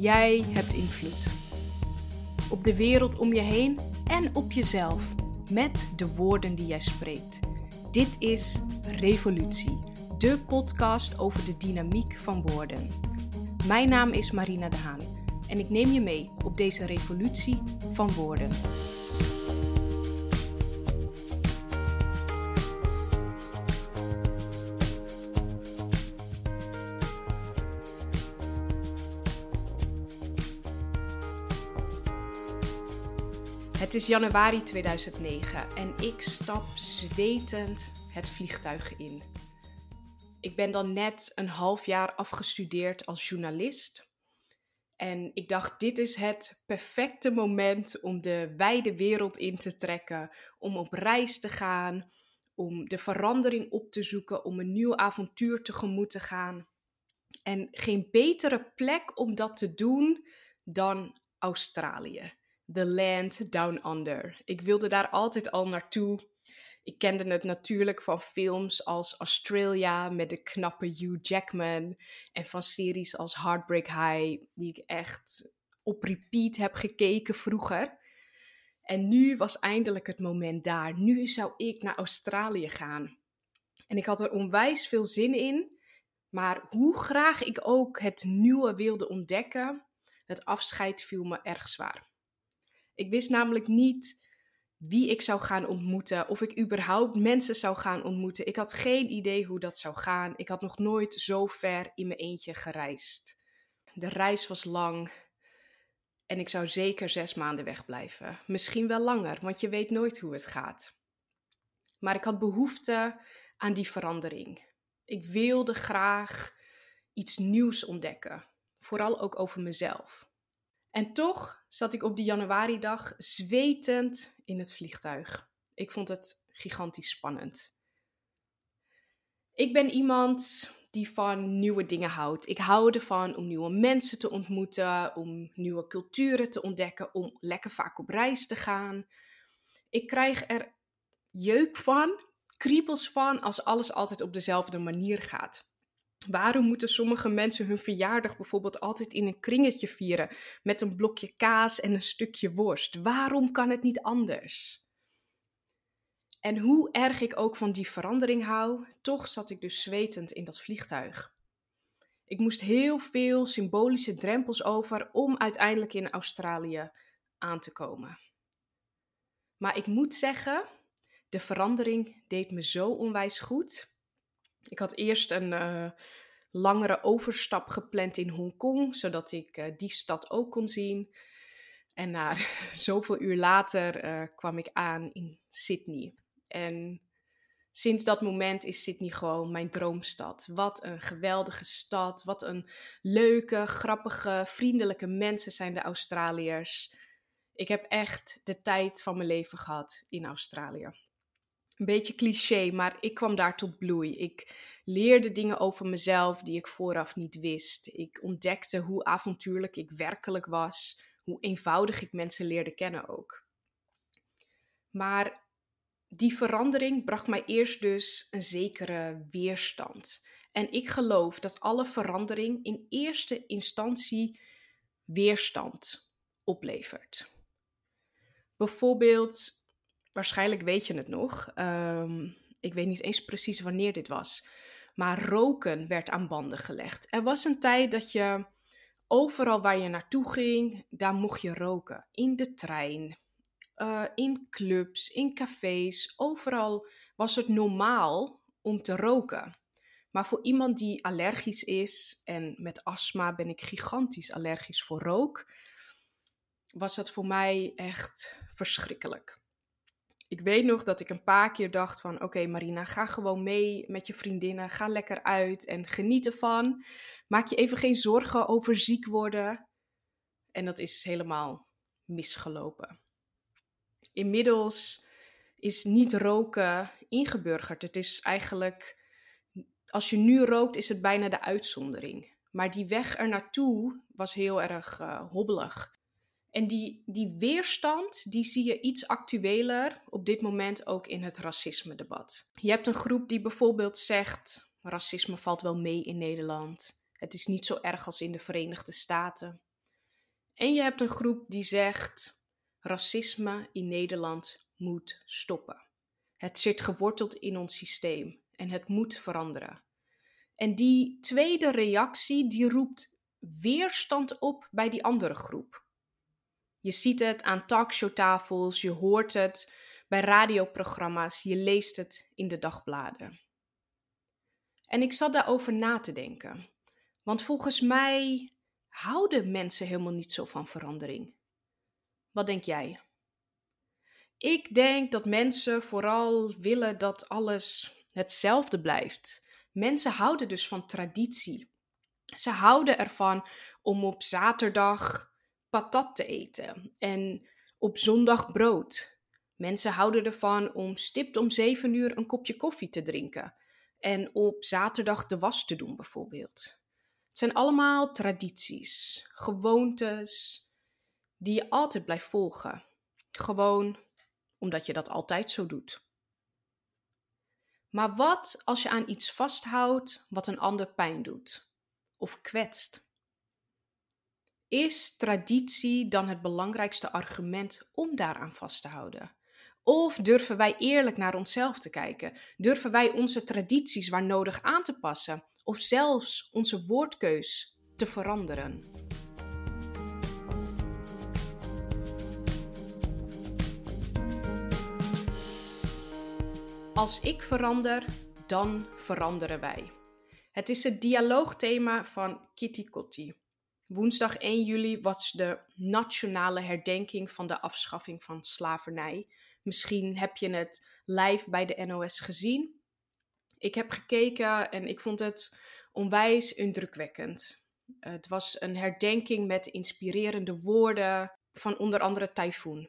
Jij hebt invloed. Op de wereld om je heen en op jezelf. Met de woorden die jij spreekt. Dit is Revolutie. De podcast over de dynamiek van woorden. Mijn naam is Marina de Haan. En ik neem je mee op deze revolutie van woorden. Het is januari 2009 en ik stap zwetend het vliegtuig in. Ik ben dan net een half jaar afgestudeerd als journalist. En ik dacht, dit is het perfecte moment om de wijde wereld in te trekken, om op reis te gaan, om de verandering op te zoeken, om een nieuw avontuur tegemoet te gaan. En geen betere plek om dat te doen dan Australië. The Land Down Under. Ik wilde daar altijd al naartoe. Ik kende het natuurlijk van films als Australia met de knappe Hugh Jackman. En van series als Heartbreak High, die ik echt op repeat heb gekeken vroeger. En nu was eindelijk het moment daar. Nu zou ik naar Australië gaan. En ik had er onwijs veel zin in. Maar hoe graag ik ook het nieuwe wilde ontdekken, het afscheid viel me erg zwaar. Ik wist namelijk niet wie ik zou gaan ontmoeten, of ik überhaupt mensen zou gaan ontmoeten. Ik had geen idee hoe dat zou gaan. Ik had nog nooit zo ver in mijn eentje gereisd. De reis was lang en ik zou zeker 6 maanden wegblijven. Misschien wel langer, want je weet nooit hoe het gaat. Maar ik had behoefte aan die verandering. Ik wilde graag iets nieuws ontdekken, vooral ook over mezelf. En toch zat ik op die januaridag zwetend in het vliegtuig. Ik vond het gigantisch spannend. Ik ben iemand die van nieuwe dingen houdt. Ik hou ervan om nieuwe mensen te ontmoeten, om nieuwe culturen te ontdekken, om lekker vaak op reis te gaan. Ik krijg er jeuk van, kriebels van, als alles altijd op dezelfde manier gaat. Waarom moeten sommige mensen hun verjaardag bijvoorbeeld altijd in een kringetje vieren met een blokje kaas en een stukje worst? Waarom kan het niet anders? En hoe erg ik ook van die verandering hou, toch zat ik dus zwetend in dat vliegtuig. Ik moest heel veel symbolische drempels over om uiteindelijk in Australië aan te komen. Maar ik moet zeggen, de verandering deed me zo onwijs goed. Ik had eerst een langere overstap gepland in Hongkong, zodat ik die stad ook kon zien. En na zoveel uur later kwam ik aan in Sydney. En sinds dat moment is Sydney gewoon mijn droomstad. Wat een geweldige stad, wat een leuke, grappige, vriendelijke mensen zijn de Australiërs. Ik heb echt de tijd van mijn leven gehad in Australië. Een beetje cliché, maar ik kwam daar tot bloei. Ik leerde dingen over mezelf die ik vooraf niet wist. Ik ontdekte hoe avontuurlijk ik werkelijk was. Hoe eenvoudig ik mensen leerde kennen ook. Maar die verandering bracht mij eerst dus een zekere weerstand. En ik geloof dat alle verandering in eerste instantie weerstand oplevert. Bijvoorbeeld... Waarschijnlijk weet je het nog. Ik weet niet eens precies wanneer dit was. Maar roken werd aan banden gelegd. Er was een tijd dat je overal waar je naartoe ging, daar mocht je roken. In de trein, in clubs, in cafés. Overal was het normaal om te roken. Maar voor iemand die allergisch is, en met astma ben ik gigantisch allergisch voor rook, was dat voor mij echt verschrikkelijk. Ik weet nog dat ik een paar keer dacht van, oké, Marina, ga gewoon mee met je vriendinnen. Ga lekker uit en geniet ervan. Maak je even geen zorgen over ziek worden. En dat is helemaal misgelopen. Inmiddels is niet roken ingeburgerd. Het is eigenlijk, als je nu rookt, is het bijna de uitzondering. Maar die weg ernaartoe was heel erg hobbelig. En die weerstand, die zie je iets actueler op dit moment ook in het racisme-debat. Je hebt een groep die bijvoorbeeld zegt, racisme valt wel mee in Nederland. Het is niet zo erg als in de Verenigde Staten. En je hebt een groep die zegt, racisme in Nederland moet stoppen. Het zit geworteld in ons systeem en het moet veranderen. En die tweede reactie, die roept weerstand op bij die andere groep. Je ziet het aan talkshowtafels, je hoort het bij radioprogramma's, je leest het in de dagbladen. En ik zat daarover na te denken. Want volgens mij houden mensen helemaal niet zo van verandering. Wat denk jij? Ik denk dat mensen vooral willen dat alles hetzelfde blijft. Mensen houden dus van traditie. Ze houden ervan om op zaterdag patat te eten en op zondag brood. Mensen houden ervan om stipt om 7:00 een kopje koffie te drinken en op zaterdag de was te doen bijvoorbeeld. Het zijn allemaal tradities, gewoontes die je altijd blijft volgen. Gewoon omdat je dat altijd zo doet. Maar wat als je aan iets vasthoudt wat een ander pijn doet of kwetst? Is traditie dan het belangrijkste argument om daaraan vast te houden? Of durven wij eerlijk naar onszelf te kijken? Durven wij onze tradities waar nodig aan te passen? Of zelfs onze woordkeus te veranderen? Als ik verander, dan veranderen wij. Het is het dialoogthema van Kitikoti. Woensdag 1 juli was de nationale herdenking van de afschaffing van slavernij. Misschien heb je het live bij de NOS gezien. Ik heb gekeken en ik vond het onwijs indrukwekkend. Het was een herdenking met inspirerende woorden van onder andere Typhoon.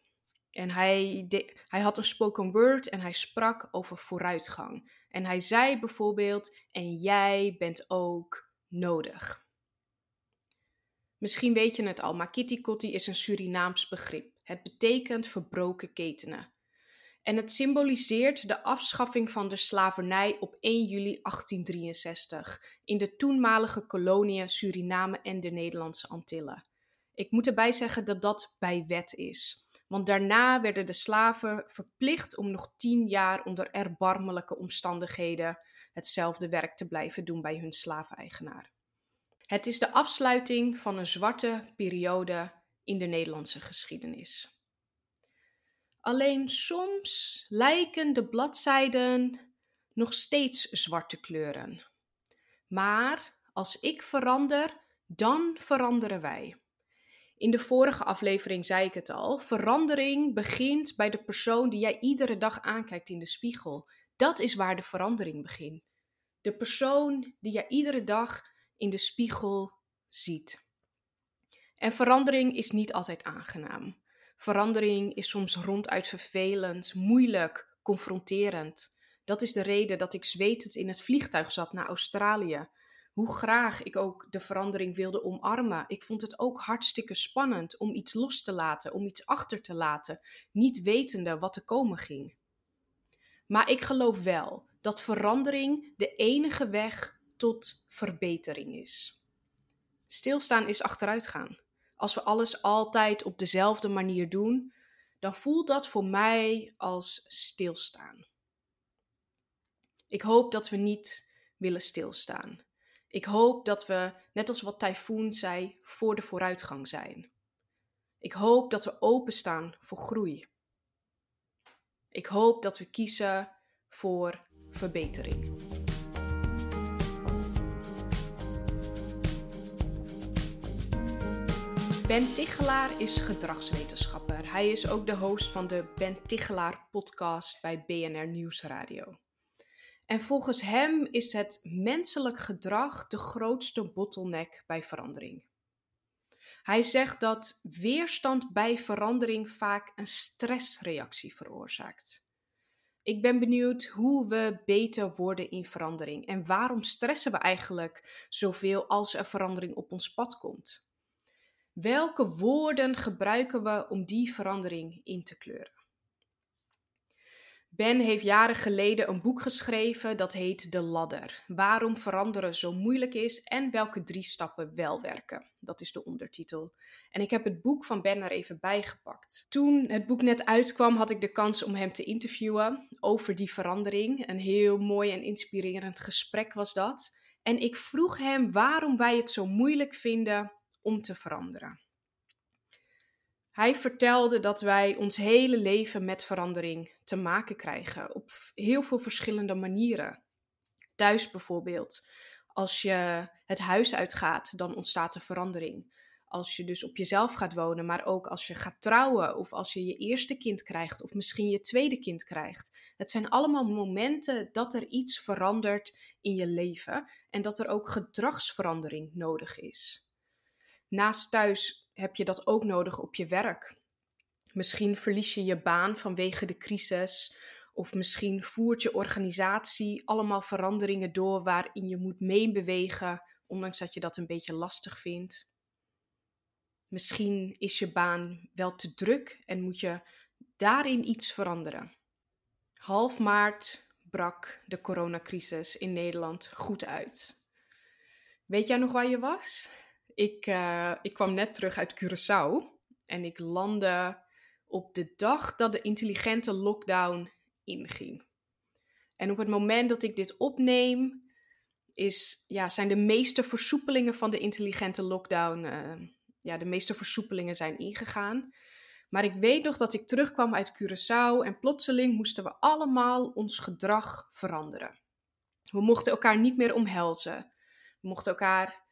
En hij had een spoken word en hij sprak over vooruitgang. En hij zei bijvoorbeeld, en jij bent ook nodig. Misschien weet je het al, maar Kitikoti is een Surinaams begrip. Het betekent verbroken ketenen. En het symboliseert de afschaffing van de slavernij op 1 juli 1863 in de toenmalige koloniën Suriname en de Nederlandse Antillen. Ik moet erbij zeggen dat dat bij wet is. Want daarna werden de slaven verplicht om nog 10 jaar onder erbarmelijke omstandigheden hetzelfde werk te blijven doen bij hun slaveneigenaar. Het is de afsluiting van een zwarte periode in de Nederlandse geschiedenis. Alleen soms lijken de bladzijden nog steeds zwart te kleuren. Maar als ik verander, dan veranderen wij. In de vorige aflevering zei ik het al, verandering begint bij de persoon die jij iedere dag aankijkt in de spiegel. Dat is waar de verandering begint. De persoon die jij iedere dag in de spiegel ziet. En verandering is niet altijd aangenaam. Verandering is soms ronduit vervelend, moeilijk, confronterend. Dat is de reden dat ik zwetend in het vliegtuig zat naar Australië. Hoe graag ik ook de verandering wilde omarmen. Ik vond het ook hartstikke spannend om iets los te laten, om iets achter te laten, niet wetende wat er komen ging. Maar ik geloof wel dat verandering de enige weg tot verbetering is. Stilstaan is achteruitgaan. Als we alles altijd op dezelfde manier doen, dan voelt dat voor mij als stilstaan. Ik hoop dat we niet willen stilstaan. Ik hoop dat we, net als wat Typhoon zei, voor de vooruitgang zijn. Ik hoop dat we openstaan voor groei. Ik hoop dat we kiezen voor verbetering. Ben Tiggelaar is gedragswetenschapper. Hij is ook de host van de Ben Tiggelaar podcast bij BNR Nieuwsradio. En volgens hem is het menselijk gedrag de grootste bottleneck bij verandering. Hij zegt dat weerstand bij verandering vaak een stressreactie veroorzaakt. Ik ben benieuwd hoe we beter worden in verandering en waarom stressen we eigenlijk zoveel als er verandering op ons pad komt. Welke woorden gebruiken we om die verandering in te kleuren? Ben heeft jaren geleden een boek geschreven dat heet De Ladder. Waarom veranderen zo moeilijk is en welke 3 stappen wel werken. Dat is de ondertitel. En ik heb het boek van Ben er even bijgepakt. Toen het boek net uitkwam had ik de kans om hem te interviewen over die verandering. Een heel mooi en inspirerend gesprek was dat. En ik vroeg hem waarom wij het zo moeilijk vinden om te veranderen. Hij vertelde dat wij ons hele leven met verandering te maken krijgen. Op heel veel verschillende manieren. Thuis bijvoorbeeld. Als je het huis uitgaat, dan ontstaat er verandering. Als je dus op jezelf gaat wonen, maar ook als je gaat trouwen. Of als je je eerste kind krijgt. Of misschien je tweede kind krijgt. Het zijn allemaal momenten dat er iets verandert in je leven. En dat er ook gedragsverandering nodig is. Naast thuis heb je dat ook nodig op je werk. Misschien verlies je je baan vanwege de crisis. Of misschien voert je organisatie allemaal veranderingen door waarin je moet meebewegen. Ondanks dat je dat een beetje lastig vindt. Misschien is je baan wel te druk en moet je daarin iets veranderen. Half maart brak de coronacrisis in Nederland goed uit. Weet jij nog waar je was? Ik kwam net terug uit Curaçao en ik landde op de dag dat de intelligente lockdown inging. En op het moment dat ik dit opneem, zijn de meeste versoepelingen van de intelligente lockdown... de meeste versoepelingen zijn ingegaan. Maar ik weet nog dat ik terugkwam uit Curaçao en plotseling moesten we allemaal ons gedrag veranderen. We mochten elkaar niet meer omhelzen. We mochten elkaar,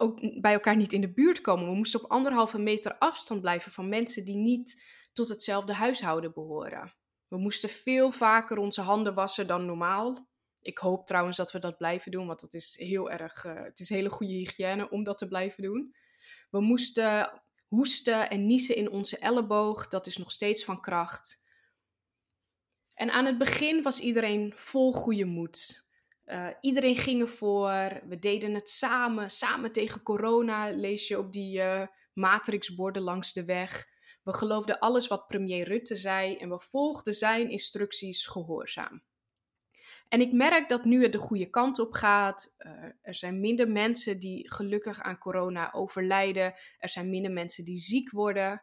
ook bij elkaar niet in de buurt komen. We moesten op 1,5 meter afstand blijven van mensen die niet tot hetzelfde huishouden behoren. We moesten veel vaker onze handen wassen dan normaal. Ik hoop trouwens dat we dat blijven doen, want dat is heel erg, het is hele goede hygiëne om dat te blijven doen. We moesten hoesten en niezen in onze elleboog. Dat is nog steeds van kracht. En aan het begin was iedereen vol goede moed. Iedereen ging ervoor. We deden het samen. Samen tegen corona lees je op die matrixborden langs de weg. We geloofden alles wat premier Rutte zei. En we volgden zijn instructies gehoorzaam. En ik merk dat nu het de goede kant op gaat. Er zijn minder mensen die gelukkig aan corona overlijden. Er zijn minder mensen die ziek worden.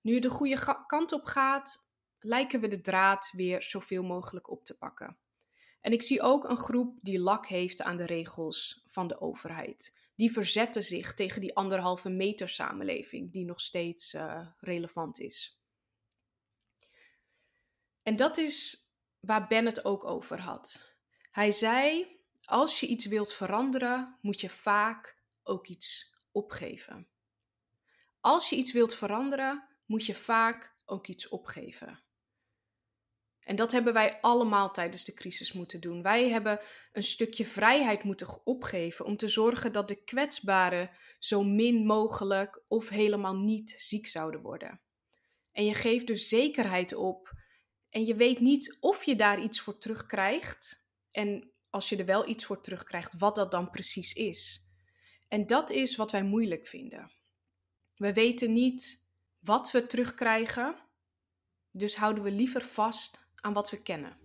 Nu het de goede kant op gaat, lijken we de draad weer zoveel mogelijk op te pakken. En ik zie ook een groep die lak heeft aan de regels van de overheid. Die verzetten zich tegen die 1,5 meter samenleving die nog steeds relevant is. En dat is waar Ben het ook over had. Hij zei, als je iets wilt veranderen, moet je vaak ook iets opgeven. Als je iets wilt veranderen, moet je vaak ook iets opgeven. En dat hebben wij allemaal tijdens de crisis moeten doen. Wij hebben een stukje vrijheid moeten opgeven om te zorgen dat de kwetsbaren zo min mogelijk of helemaal niet ziek zouden worden. En je geeft dus zekerheid op. En je weet niet of je daar iets voor terugkrijgt. En als je er wel iets voor terugkrijgt, wat dat dan precies is. En dat is wat wij moeilijk vinden. We weten niet wat we terugkrijgen. Dus houden we liever vast aan wat we kennen.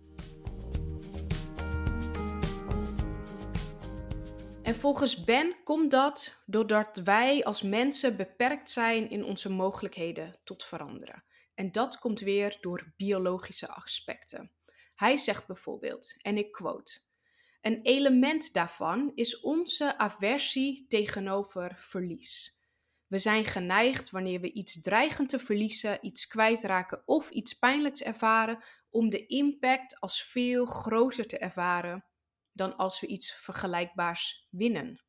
En volgens Ben komt dat doordat wij als mensen beperkt zijn in onze mogelijkheden tot veranderen. En dat komt weer door biologische aspecten. Hij zegt bijvoorbeeld, en ik quote, een element daarvan is onze aversie tegenover verlies. We zijn geneigd wanneer we iets dreigend te verliezen, iets kwijtraken of iets pijnlijks ervaren, om de impact als veel groter te ervaren dan als we iets vergelijkbaars winnen.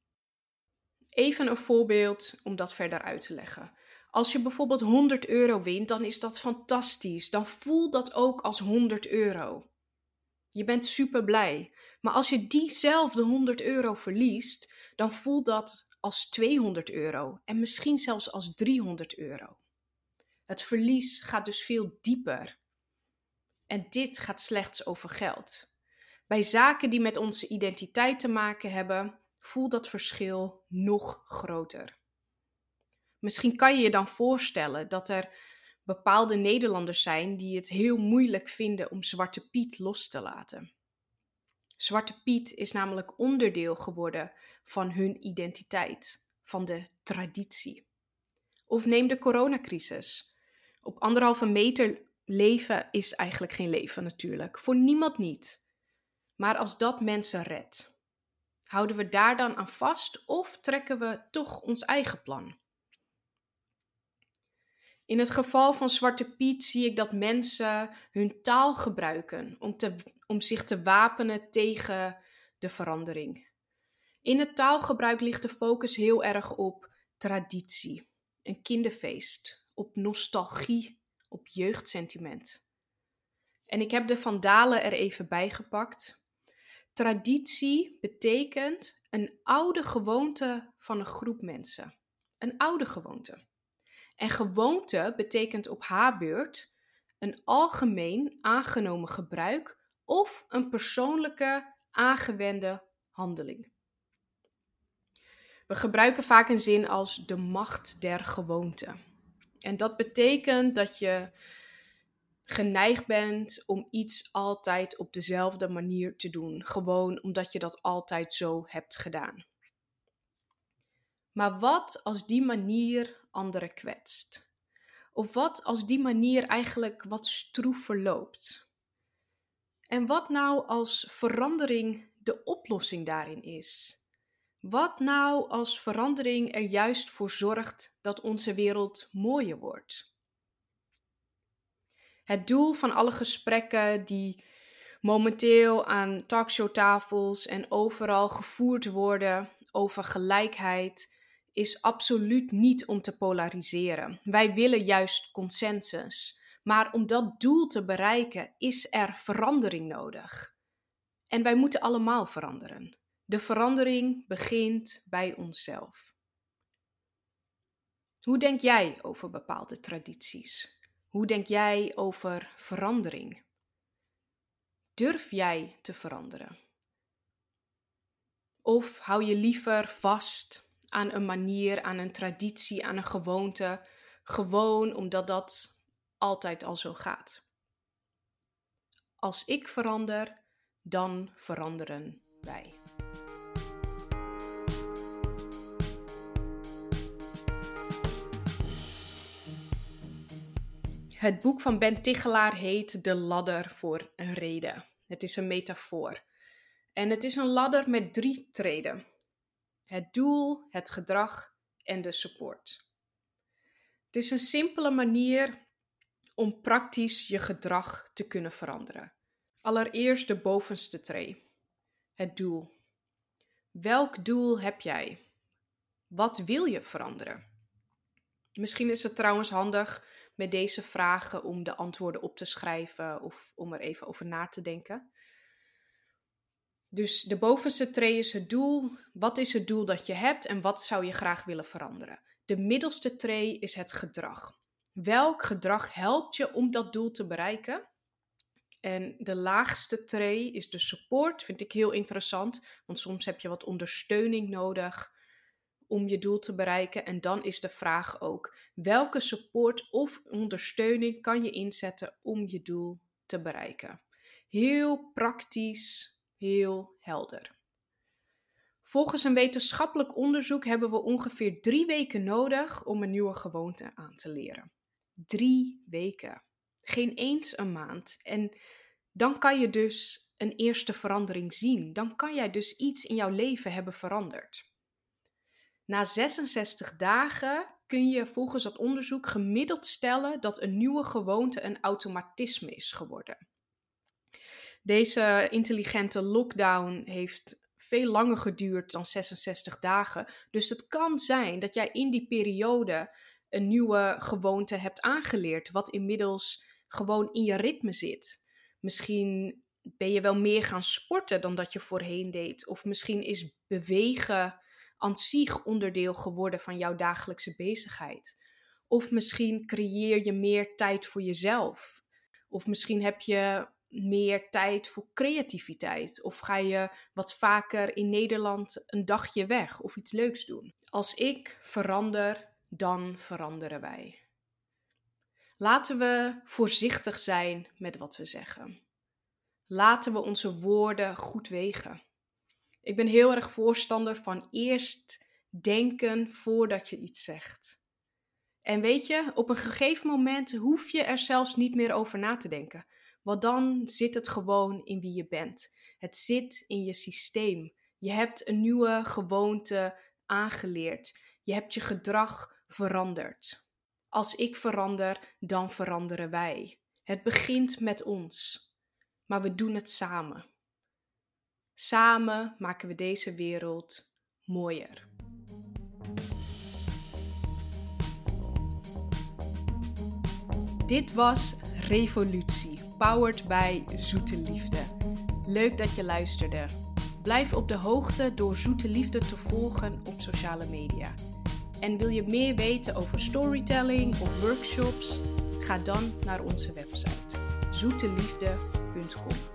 Even een voorbeeld om dat verder uit te leggen. Als je bijvoorbeeld 100 euro wint, dan is dat fantastisch. Dan voelt dat ook als 100 euro. Je bent super blij. Maar als je diezelfde 100 euro verliest, dan voelt dat als 200 euro. En misschien zelfs als 300 euro. Het verlies gaat dus veel dieper. En dit gaat slechts over geld. Bij zaken die met onze identiteit te maken hebben, voelt dat verschil nog groter. Misschien kan je je dan voorstellen dat er bepaalde Nederlanders zijn die het heel moeilijk vinden om Zwarte Piet los te laten. Zwarte Piet is namelijk onderdeel geworden van hun identiteit, van de traditie. Of neem de coronacrisis. Op 1,5 meter leven is eigenlijk geen leven natuurlijk, voor niemand niet. Maar als dat mensen redt, houden we daar dan aan vast of trekken we toch ons eigen plan? In het geval van Zwarte Piet zie ik dat mensen hun taal gebruiken om zich te wapenen tegen de verandering. In het taalgebruik ligt de focus heel erg op traditie, een kinderfeest, op nostalgie, op jeugdsentiment. En ik heb de Van Dale er even bij gepakt. Traditie betekent een oude gewoonte van een groep mensen. Een oude gewoonte. En gewoonte betekent op haar beurt een algemeen aangenomen gebruik of een persoonlijke aangewende handeling. We gebruiken vaak een zin als de macht der gewoonte. En dat betekent dat je geneigd bent om iets altijd op dezelfde manier te doen. Gewoon omdat je dat altijd zo hebt gedaan. Maar wat als die manier anderen kwetst? Of wat als die manier eigenlijk wat stroef verloopt? En wat nou als verandering de oplossing daarin is? Wat nou als verandering er juist voor zorgt dat onze wereld mooier wordt? Het doel van alle gesprekken die momenteel aan talkshowtafels en overal gevoerd worden over gelijkheid is absoluut niet om te polariseren. Wij willen juist consensus. Maar om dat doel te bereiken is er verandering nodig. En wij moeten allemaal veranderen. De verandering begint bij onszelf. Hoe denk jij over bepaalde tradities? Hoe denk jij over verandering? Durf jij te veranderen? Of hou je liever vast aan een manier, aan een traditie, aan een gewoonte, gewoon omdat dat altijd al zo gaat? Als ik verander, dan veranderen wij. Het boek van Ben Tiggelaar heet De Ladder voor een reden. Het is een metafoor. En het is een ladder met 3 treden. Het doel, het gedrag en de support. Het is een simpele manier om praktisch je gedrag te kunnen veranderen. Allereerst de bovenste tree. Het doel. Welk doel heb jij? Wat wil je veranderen? Misschien is het trouwens handig met deze vragen om de antwoorden op te schrijven of om er even over na te denken. Dus de bovenste tree is het doel. Wat is het doel dat je hebt en wat zou je graag willen veranderen? De middelste tree is het gedrag. Welk gedrag helpt je om dat doel te bereiken? En de laagste tree is de support, vind ik heel interessant, want soms heb je wat ondersteuning nodig om je doel te bereiken. En dan is de vraag ook, welke support of ondersteuning kan je inzetten om je doel te bereiken? Heel praktisch, heel helder. Volgens een wetenschappelijk onderzoek hebben we ongeveer 3 weken nodig om een nieuwe gewoonte aan te leren. 3 weken. Geen eens een maand. En dan kan je dus een eerste verandering zien. Dan kan jij dus iets in jouw leven hebben veranderd. Na 66 dagen kun je volgens dat onderzoek gemiddeld stellen dat een nieuwe gewoonte een automatisme is geworden. Deze intelligente lockdown heeft veel langer geduurd dan 66 dagen. Dus het kan zijn dat jij in die periode een nieuwe gewoonte hebt aangeleerd, wat inmiddels gewoon in je ritme zit. Misschien ben je wel meer gaan sporten dan dat je voorheen deed. Of misschien is bewegen aan zich onderdeel geworden van jouw dagelijkse bezigheid. Of misschien creëer je meer tijd voor jezelf. Of misschien heb je meer tijd voor creativiteit. Of ga je wat vaker in Nederland een dagje weg of iets leuks doen. Als ik verander, dan veranderen wij. Laten we voorzichtig zijn met wat we zeggen. Laten we onze woorden goed wegen. Ik ben heel erg voorstander van eerst denken voordat je iets zegt. En weet je, op een gegeven moment hoef je er zelfs niet meer over na te denken. Want dan zit het gewoon in wie je bent. Het zit in je systeem. Je hebt een nieuwe gewoonte aangeleerd. Je hebt je gedrag veranderd. Als ik verander, dan veranderen wij. Het begint met ons. Maar we doen het samen. Samen maken we deze wereld mooier. Dit was Revolutie, powered by Zoete Liefde. Leuk dat je luisterde. Blijf op de hoogte door Zoete Liefde te volgen op sociale media. En wil je meer weten over storytelling of workshops? Ga dan naar onze website zoeteliefde.com.